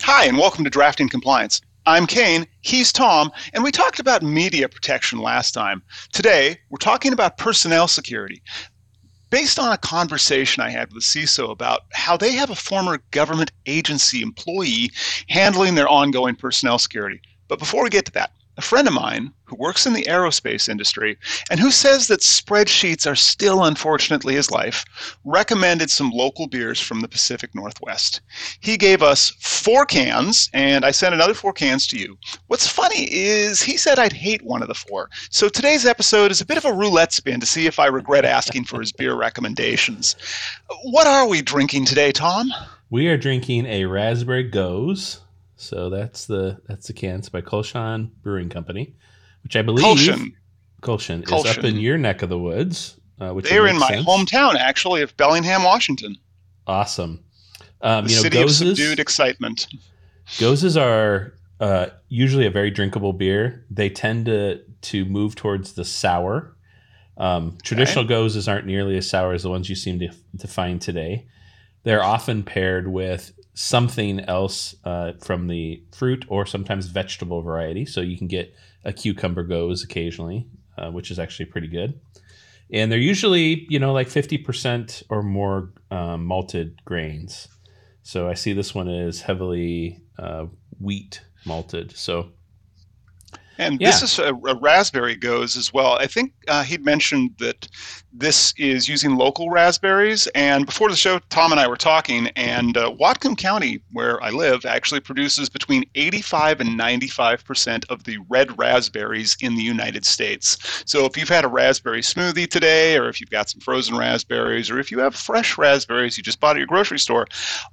Hi, and welcome to Drafting Compliance. I'm Kane, he's Tom, and we talked about media protection last time. Today, we're talking about personnel security. Based on a conversation I had with CISO about how they have a former government agency employee handling their ongoing personnel security. But before we get to that, a friend of mine who works in the aerospace industry and who says that spreadsheets are still, unfortunately, his life, recommended some local beers from the Pacific Northwest. He gave us 4 cans, and I sent another 4 cans to you. What's funny is he said I'd hate one of the 4. So today's episode is a bit of a roulette spin to see if I regret asking for his beer recommendations. What are we drinking today, Tom? We are drinking a Raspberry Goes. So that's the can. It's by Kulshan Brewing Company, which I believe Kulshan is up in your neck of the woods. They're in my hometown, actually, of Bellingham, Washington. Awesome. The city of subdued excitement. Goses are usually a very drinkable beer. They tend to move towards the sour. Traditional Goses aren't nearly as sour as the ones you seem to find today. They're often paired with something else from the fruit or sometimes vegetable variety. So you can get a cucumber goes occasionally, which is actually pretty good. And they're usually, like 50% or more malted grains. So I see this one is heavily wheat malted. So. And this is a raspberry goes as well. I think he'd mentioned that this is using local raspberries. And before the show, Tom and I were talking, and Whatcom County, where I live, actually produces between 85 and 95% of the red raspberries in the United States. So if you've had a raspberry smoothie today, or if you've got some frozen raspberries, or if you have fresh raspberries you just bought at your grocery store,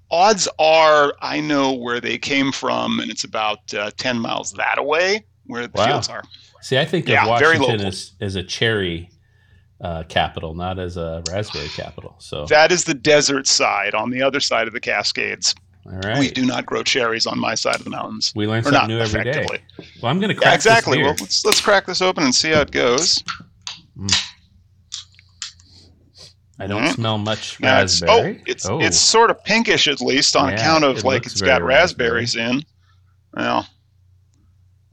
odds are I know where they came from, and it's about 10 miles that away. Where the fields are. See, I think of Washington as a cherry capital, not as a raspberry capital. So that is the desert side on the other side of the Cascades. All right. We do not grow cherries on my side of the mountains. We learn something new every day. Well, I'm going to crack this beer. Well, let's crack this open and see how it goes. I don't smell much raspberry. It's sort of pinkish, at least, on account of it's got raspberries in. Well.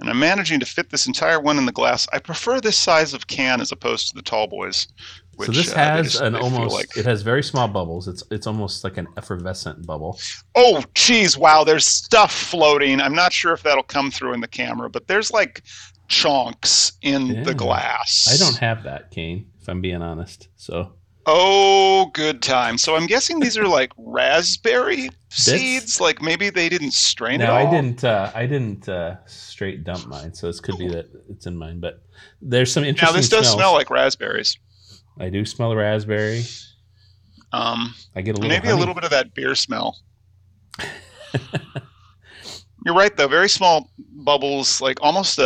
And I'm managing to fit this entire one in the glass. I prefer this size of can as opposed to the tall boys. Which, so this has it has very small bubbles. It's almost like an effervescent bubble. Oh, geez, wow, there's stuff floating. I'm not sure if that'll come through in the camera, but there's chunks in the glass. I don't have that, Kane, if I'm being honest. So. Oh, good time. So I'm guessing these are raspberry seeds. Maybe they didn't strain it all. No, I didn't. I didn't straight dump mine. So this could be that it's in mine. But there's some interesting. Now this does smell like raspberries. I do smell the raspberry. I get a little honey. A little bit of that beer smell. You're right, though. Very small bubbles, almost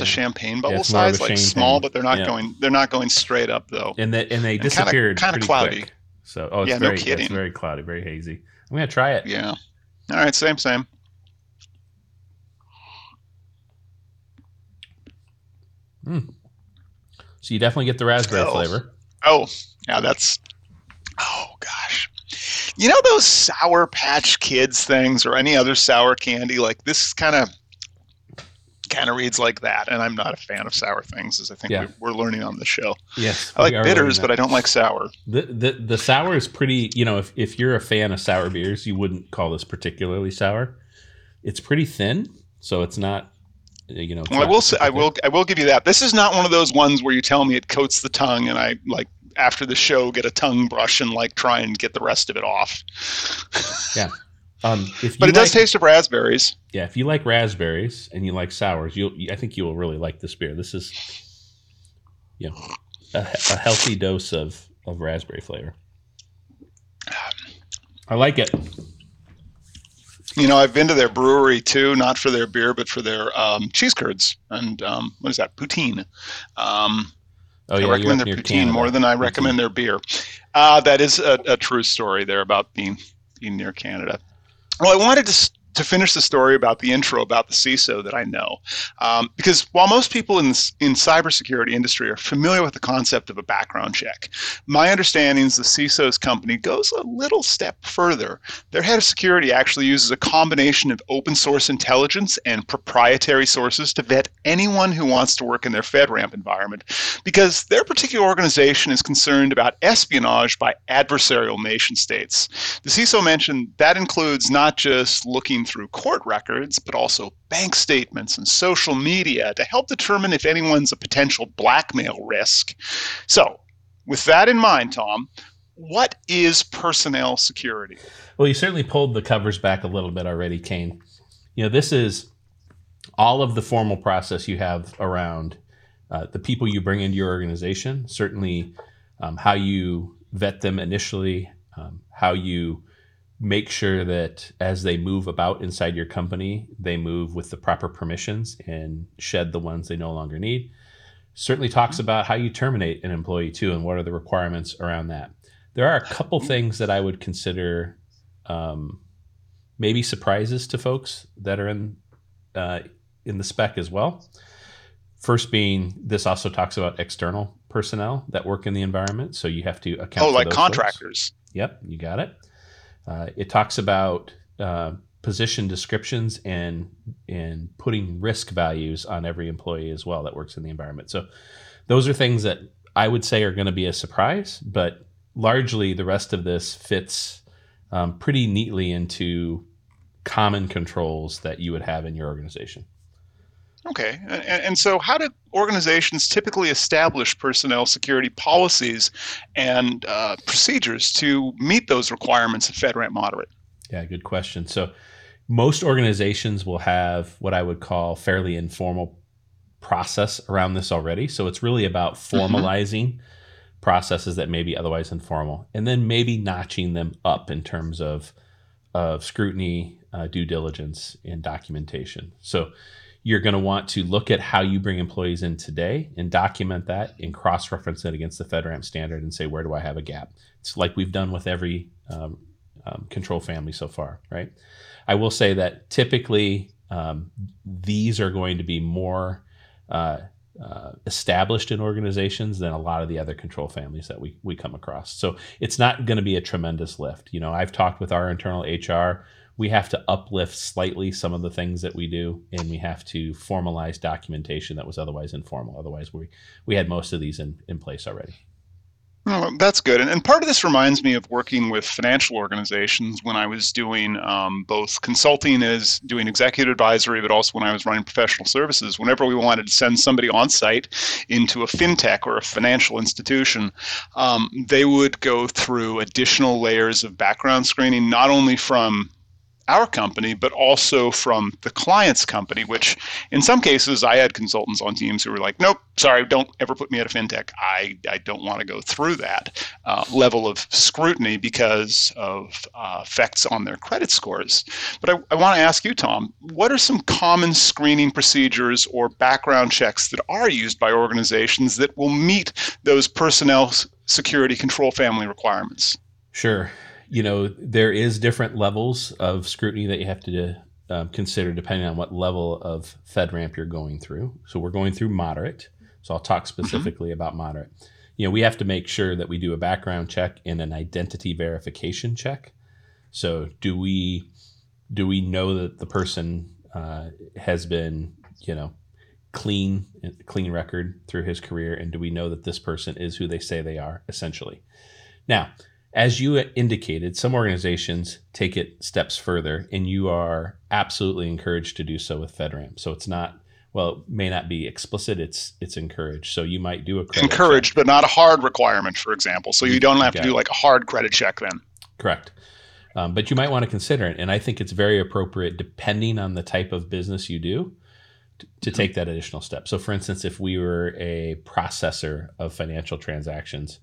a champagne bubble size, small, but they're not going. They're not going straight up though. And they disappeared. Kind of cloudy. Quick. So it's very, no kidding. It's very cloudy, very hazy. I'm gonna try it. Yeah. All right, same. So you definitely get the raspberry flavor. Oh yeah, that's. Oh gosh. Those Sour Patch Kids things or any other sour candy this kind of reads like that, and I'm not a fan of sour things, as I think we're learning on the show. Yes, I like bitters, but I don't like sour. The sour is pretty, if you're a fan of sour beers, you wouldn't call this particularly sour. It's pretty thin, so it's not, I will say, I will give you that. This is not one of those ones where you tell me it coats the tongue, and I after the show get a tongue brush and try and get the rest of it off. Yeah. But it does taste of raspberries. Yeah, if you like raspberries and you like sours, I think you will really like this beer. This is, a healthy dose of raspberry flavor. I like it. I've been to their brewery too, not for their beer, but for their cheese curds and what is that? Poutine. I recommend their poutine more than I recommend their beer. That is a true story there about being near Canada. Well, I wanted to to finish the story about the intro about the CISO that I know, because while most people in cybersecurity industry are familiar with the concept of a background check, my understanding is the CISO's company goes a little step further. Their head of security actually uses a combination of open source intelligence and proprietary sources to vet anyone who wants to work in their FedRAMP environment, because their particular organization is concerned about espionage by adversarial nation states. The CISO mentioned that includes not just looking through court records, but also bank statements and social media to help determine if anyone's a potential blackmail risk. So, with that in mind, Tom, what is personnel security? Well, you certainly pulled the covers back a little bit already, Kane. You know, this is all of the formal process you have around the people you bring into your organization, certainly how you vet them initially, how you make sure that as they move about inside your company, they move with the proper permissions and shed the ones they no longer need. Certainly talks about how you terminate an employee too, and what are the requirements around that. There are a couple things that I would consider maybe surprises to folks that are in the spec as well. First being, this also talks about external personnel that work in the environment. So you have to account for like those contractors. Folks. Yep, you got it. It talks about position descriptions and putting risk values on every employee as well that works in the environment. So those are things that I would say are going to be a surprise, but largely the rest of this fits pretty neatly into common controls that you would have in your organization. Okay. And so how do organizations typically establish personnel security policies and procedures to meet those requirements of FedRAMP Moderate? Yeah, good question. So most organizations will have what I would call fairly informal process around this already. So it's really about formalizing processes that may be otherwise informal, and then maybe notching them up in terms of scrutiny, due diligence, and documentation. So you're going to want to look at how you bring employees in today and document that and cross-reference it against the FedRAMP standard and say, where do I have a gap? It's like we've done with every control family so far, right? I will say that typically these are going to be more established in organizations than a lot of the other control families that we come across. So it's not going to be a tremendous lift. You know, I've talked with our internal HR. We have to uplift slightly some of the things that we do, and we have to formalize documentation that was otherwise informal. Otherwise, we had most of these in place already. Oh, that's good. And part of this reminds me of working with financial organizations when I was doing both consulting as doing executive advisory, but also when I was running professional services. Whenever we wanted to send somebody on site into a fintech or a financial institution, they would go through additional layers of background screening, not only from our company, but also from the client's company, which in some cases I had consultants on teams who were like, nope, sorry, don't ever put me at a fintech. I don't want to go through that level of scrutiny because of effects on their credit scores. But I want to ask you, Tom, what are some common screening procedures or background checks that are used by organizations that will meet those personnel security control family requirements? Sure. You know, there is different levels of scrutiny that you have to consider depending on what level of FedRAMP you're going through. So we're going through moderate. So I'll talk specifically about moderate. You know, we have to make sure that we do a background check and an identity verification check. So do we know that the person has been, you know, clean record through his career, and do we know that this person is who they say they are, essentially? Now, as you indicated, some organizations take it steps further, and you are absolutely encouraged to do so with FedRAMP. So it's not, well, it may not be explicit, it's encouraged. So you might do a credit encouraged, check, but not a hard requirement, for example. So you don't have to do like a hard credit check then. Correct. But you might want to consider it. And I think it's very appropriate, depending on the type of business you do, to take that additional step. So for instance, if we were a processor of financial transactions,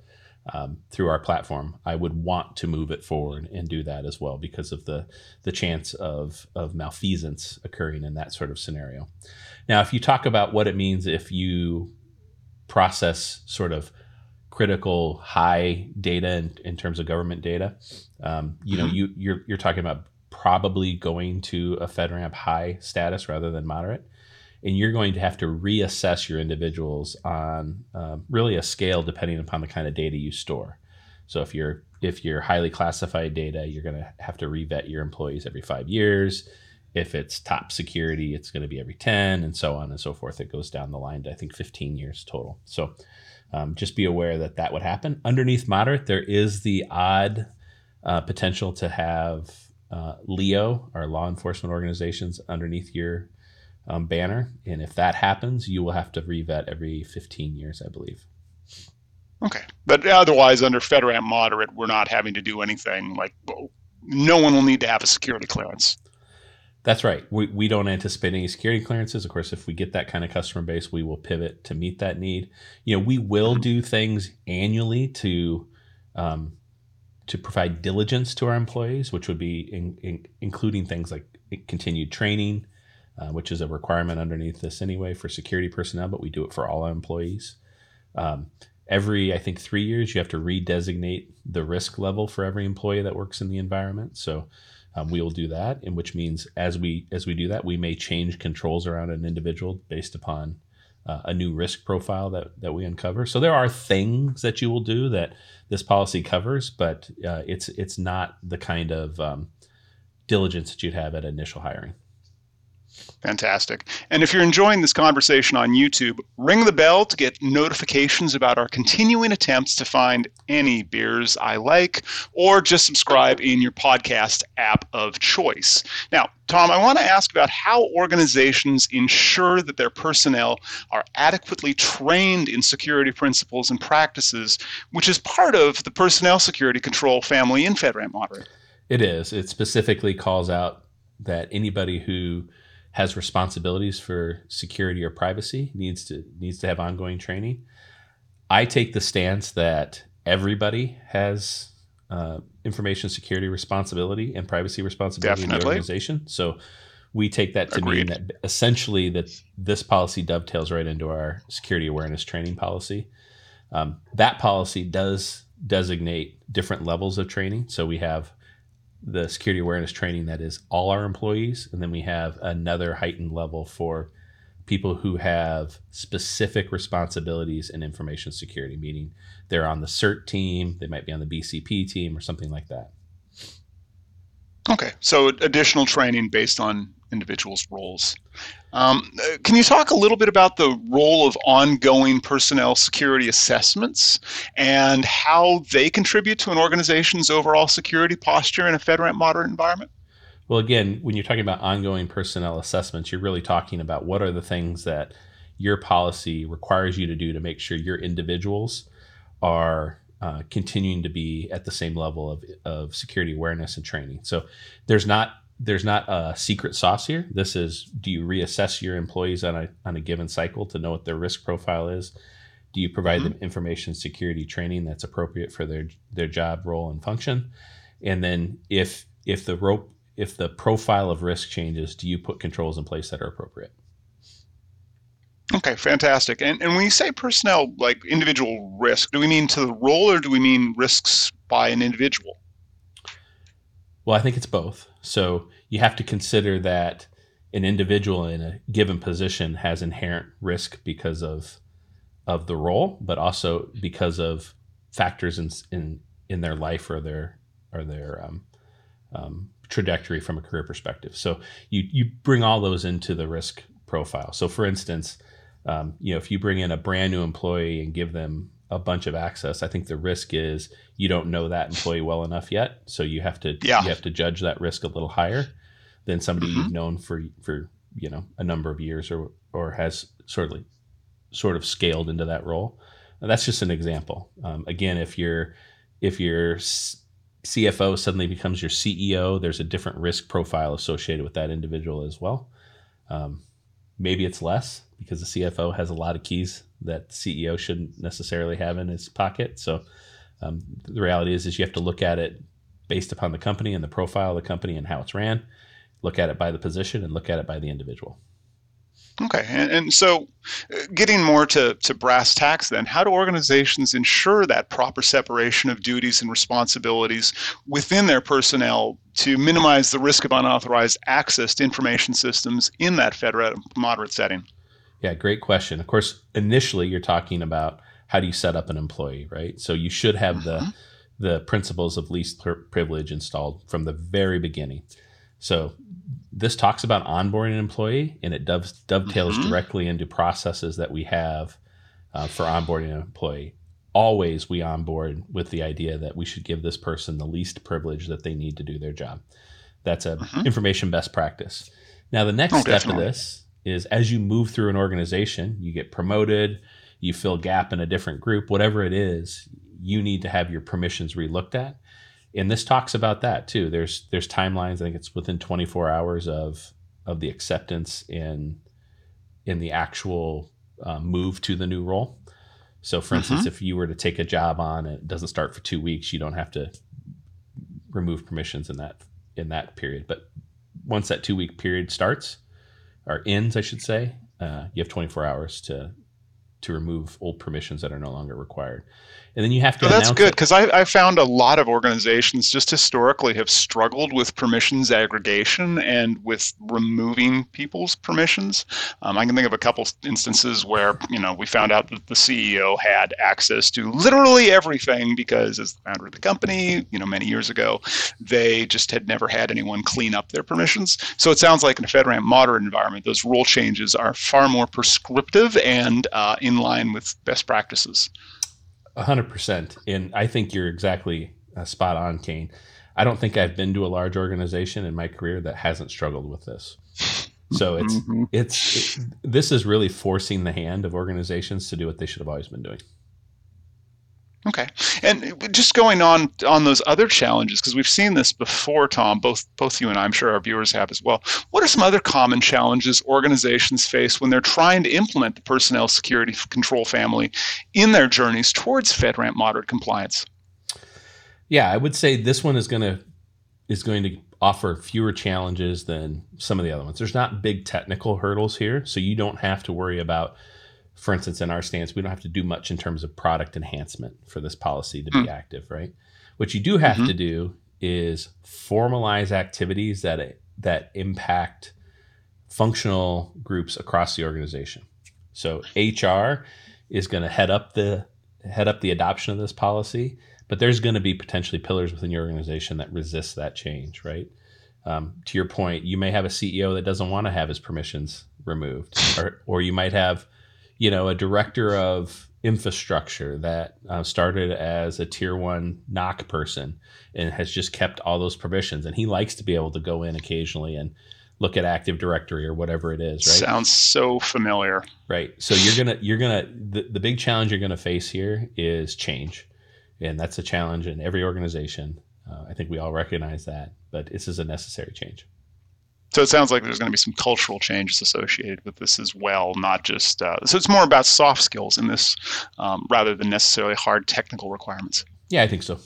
through our platform, I would want to move it forward and do that as well because of the chance of malfeasance occurring in that sort of scenario. Now, if you talk about what it means if you process sort of critical high data in terms of government data, you know, you're talking about probably going to a FedRAMP high status rather than moderate. And you're going to have to reassess your individuals on really a scale depending upon the kind of data you store. So if you're highly classified data, you're going to have to revet your employees every 5 years. If it's top security, it's going to be every 10, and so on and so forth. It goes down the line to, I think, 15 years total. So just be aware that that would happen. Underneath moderate, there is the odd potential to have LEO, or law enforcement organizations, underneath your banner. And if that happens, you will have to revet every 15 years, I believe. Okay. But otherwise, under FedRAMP moderate, we're not having to do anything like, no one will need to have a security clearance. That's right. We don't anticipate any security clearances. Of course, if we get that kind of customer base, we will pivot to meet that need. You know, we will do things annually to provide diligence to our employees, which would be including things like continued training, which is a requirement underneath this anyway for security personnel, but we do it for all our employees. Every, I think, 3 years, you have to redesignate the risk level for every employee that works in the environment. So we will do that, and which means as we do that, we may change controls around an individual based upon a new risk profile that we uncover. So there are things that you will do that this policy covers, but it's not the kind of diligence that you'd have at initial hiring. Fantastic. And if you're enjoying this conversation on YouTube, ring the bell to get notifications about our continuing attempts to find any beers I like, or just subscribe in your podcast app of choice. Now, Tom, I want to ask about how organizations ensure that their personnel are adequately trained in security principles and practices, which is part of the personnel security control family in FedRAMP Moderate. It is. It specifically calls out that anybody who has responsibilities for security or privacy needs to have ongoing training. I take the stance that everybody has information security responsibility and privacy responsibility. Definitely. In the organization. So we take that to Agreed. Mean that essentially that this policy dovetails right into our security awareness training policy. That policy does designate different levels of training. So we have the security awareness training that is all our employees. And then we have another heightened level for people who have specific responsibilities in information security, meaning they're on the CERT team, they might be on the BCP team or something like that. Okay. So additional training based on individuals' roles. Can you talk a little bit about the role of ongoing personnel security assessments and how they contribute to an organization's overall security posture in a FedRAMP moderate environment? Well, again, when you're talking about ongoing personnel assessments, you're really talking about what are the things that your policy requires you to do to make sure your individuals are continuing to be at the same level of security awareness and training. So there's not a secret sauce here. This is, do you reassess your employees on a given cycle to know what their risk profile is? Do you provide them information security training that's appropriate for their job role and function? And then if the profile of risk changes, do you put controls in place that are appropriate? Okay, fantastic. And when you say personnel, like individual risk, do we mean to the role or do we mean risks by an individual? Well, I think it's both. So you have to consider that an individual in a given position has inherent risk because of the role, but also because of factors in their life or their trajectory from a career perspective. So you bring all those into the risk profile. So for instance, if you bring in a brand new employee and give them a bunch of access, I think the risk is you don't know that employee well enough yet. So you have to judge that risk a little higher than somebody you've known for a number of years or has sort of scaled into that role. And that's just an example. Again, if your CFO suddenly becomes your CEO, there's a different risk profile associated with that individual as well. Maybe it's less because the CFO has a lot of keys that CEO shouldn't necessarily have in his pocket. So the reality is you have to look at it based upon the company and the profile of the company and how it's ran, look at it by the position, and look at it by the individual. Okay. And so getting more to brass tacks then, how do organizations ensure that proper separation of duties and responsibilities within their personnel to minimize the risk of unauthorized access to information systems in that FedRAMP moderate setting? Yeah, great question. Of course, initially you're talking about how do you set up an employee, right? So you should have the principles of least privilege installed from the very beginning. So this talks about onboarding an employee, and it dovetails directly into processes that we have for onboarding an employee. Always we onboard with the idea that we should give this person the least privilege that they need to do their job. That's an information best practice. Now, the next step of this is as you move through an organization, you get promoted, you fill gap in a different group, whatever it is, you need to have your permissions relooked at. And this talks about that too. There's timelines. I think it's within 24 hours of the acceptance in the actual move to the new role. So for instance, if you were to take a job on and it doesn't start for 2 weeks, you don't have to remove permissions in that period. But once that 2 week period starts or ends, I should say, you have 24 hours to remove old permissions that are no longer required. And then you have to that's good, because I found a lot of organizations just historically have struggled with permissions aggregation and with removing people's permissions. I can think of a couple instances where, we found out that the CEO had access to literally everything because as the founder of the company, many years ago, they just had never had anyone clean up their permissions. So it sounds like in a FedRAMP moderate environment, those rule changes are far more prescriptive and in line with best practices. 100%. And I think you're exactly spot on, Kane. I don't think I've been to a large organization in my career that hasn't struggled with this. So this is really forcing the hand of organizations to do what they should have always been doing. Okay. And just going on those other challenges, because we've seen this before, Tom, both you and I'm sure our viewers have as well. What are some other common challenges organizations face when they're trying to implement the personnel security control family in their journeys towards FedRAMP moderate compliance? Yeah, I would say this one is going to offer fewer challenges than some of the other ones. There's not big technical hurdles here, so you don't have to worry about, for instance, in our stance, we don't have to do much in terms of product enhancement for this policy to be active, right? What you do have to do is formalize activities that impact functional groups across the organization. So HR is going to head up the adoption of this policy, but there's going to be potentially pillars within your organization that resist that change, right? To your point, you may have a CEO that doesn't want to have his permissions removed, or you might have a director of infrastructure that started as a tier one NOC person and has just kept all those permissions. And he likes to be able to go in occasionally and look at Active Directory or whatever it is, right? Sounds so familiar. Right. So the big challenge you're going to face here is change. And that's a challenge in every organization. I think we all recognize that, but this is a necessary change. So it sounds like there's going to be some cultural changes associated with this as well, not just so it's more about soft skills in this rather than necessarily hard technical requirements. Yeah, I think so.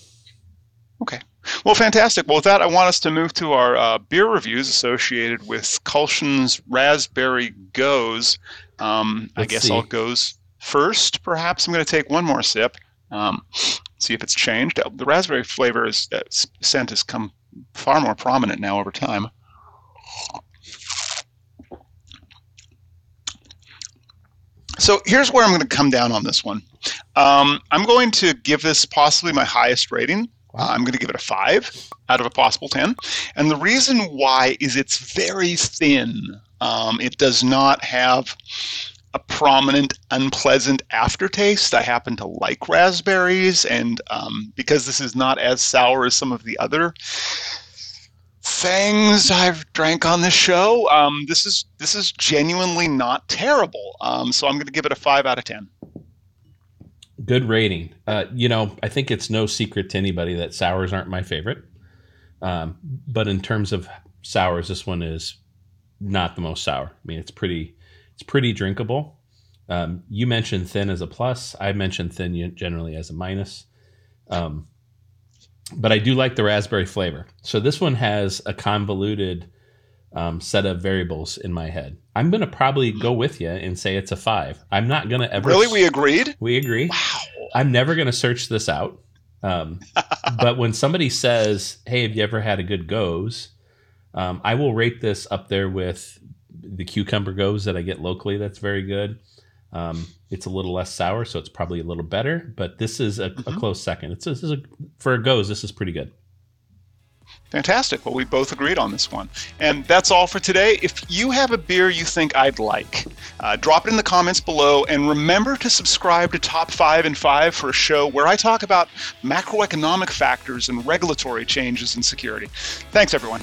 Okay. Well, fantastic. Well, with that, I want us to move to our beer reviews associated with Kulshan's Raspberry Goes. I guess I'll goes first. Perhaps I'm going to take one more sip, see if it's changed. The raspberry flavor scent has come far more prominent now over time. So here's where I'm going to come down on this one. I'm going to give this possibly my highest rating. I'm going to give it a 5 out of a possible 10. And the reason why is it's very thin. It does not have a prominent, unpleasant aftertaste. I happen to like raspberries, and because this is not as sour as some of the other things I've drank on this show, this is genuinely not terrible. So I'm going to give it a 5 out of 10. Good rating. I think it's no secret to anybody that sours aren't my favorite. But in terms of sours, this one is not the most sour. I mean, it's pretty drinkable. You mentioned thin as a plus. I mentioned thin generally as a minus. But I do like the raspberry flavor. So this one has a convoluted set of variables in my head. I'm going to probably go with you and say it's a 5. I'm not going to ever... Really? We agreed? We agree. Wow. I'm never going to search this out. But when somebody says, hey, have you ever had a good goes? I will rate this up there with the cucumber goes that I get locally. That's very good. It's a little less sour, so it's probably a little better. But this is a close second. For a goes, this is pretty good. Fantastic. Well, we both agreed on this one. And that's all for today. If you have a beer you think I'd like, drop it in the comments below. And remember to subscribe to Top 5 in 5 for a show where I talk about macroeconomic factors and regulatory changes in security. Thanks, everyone.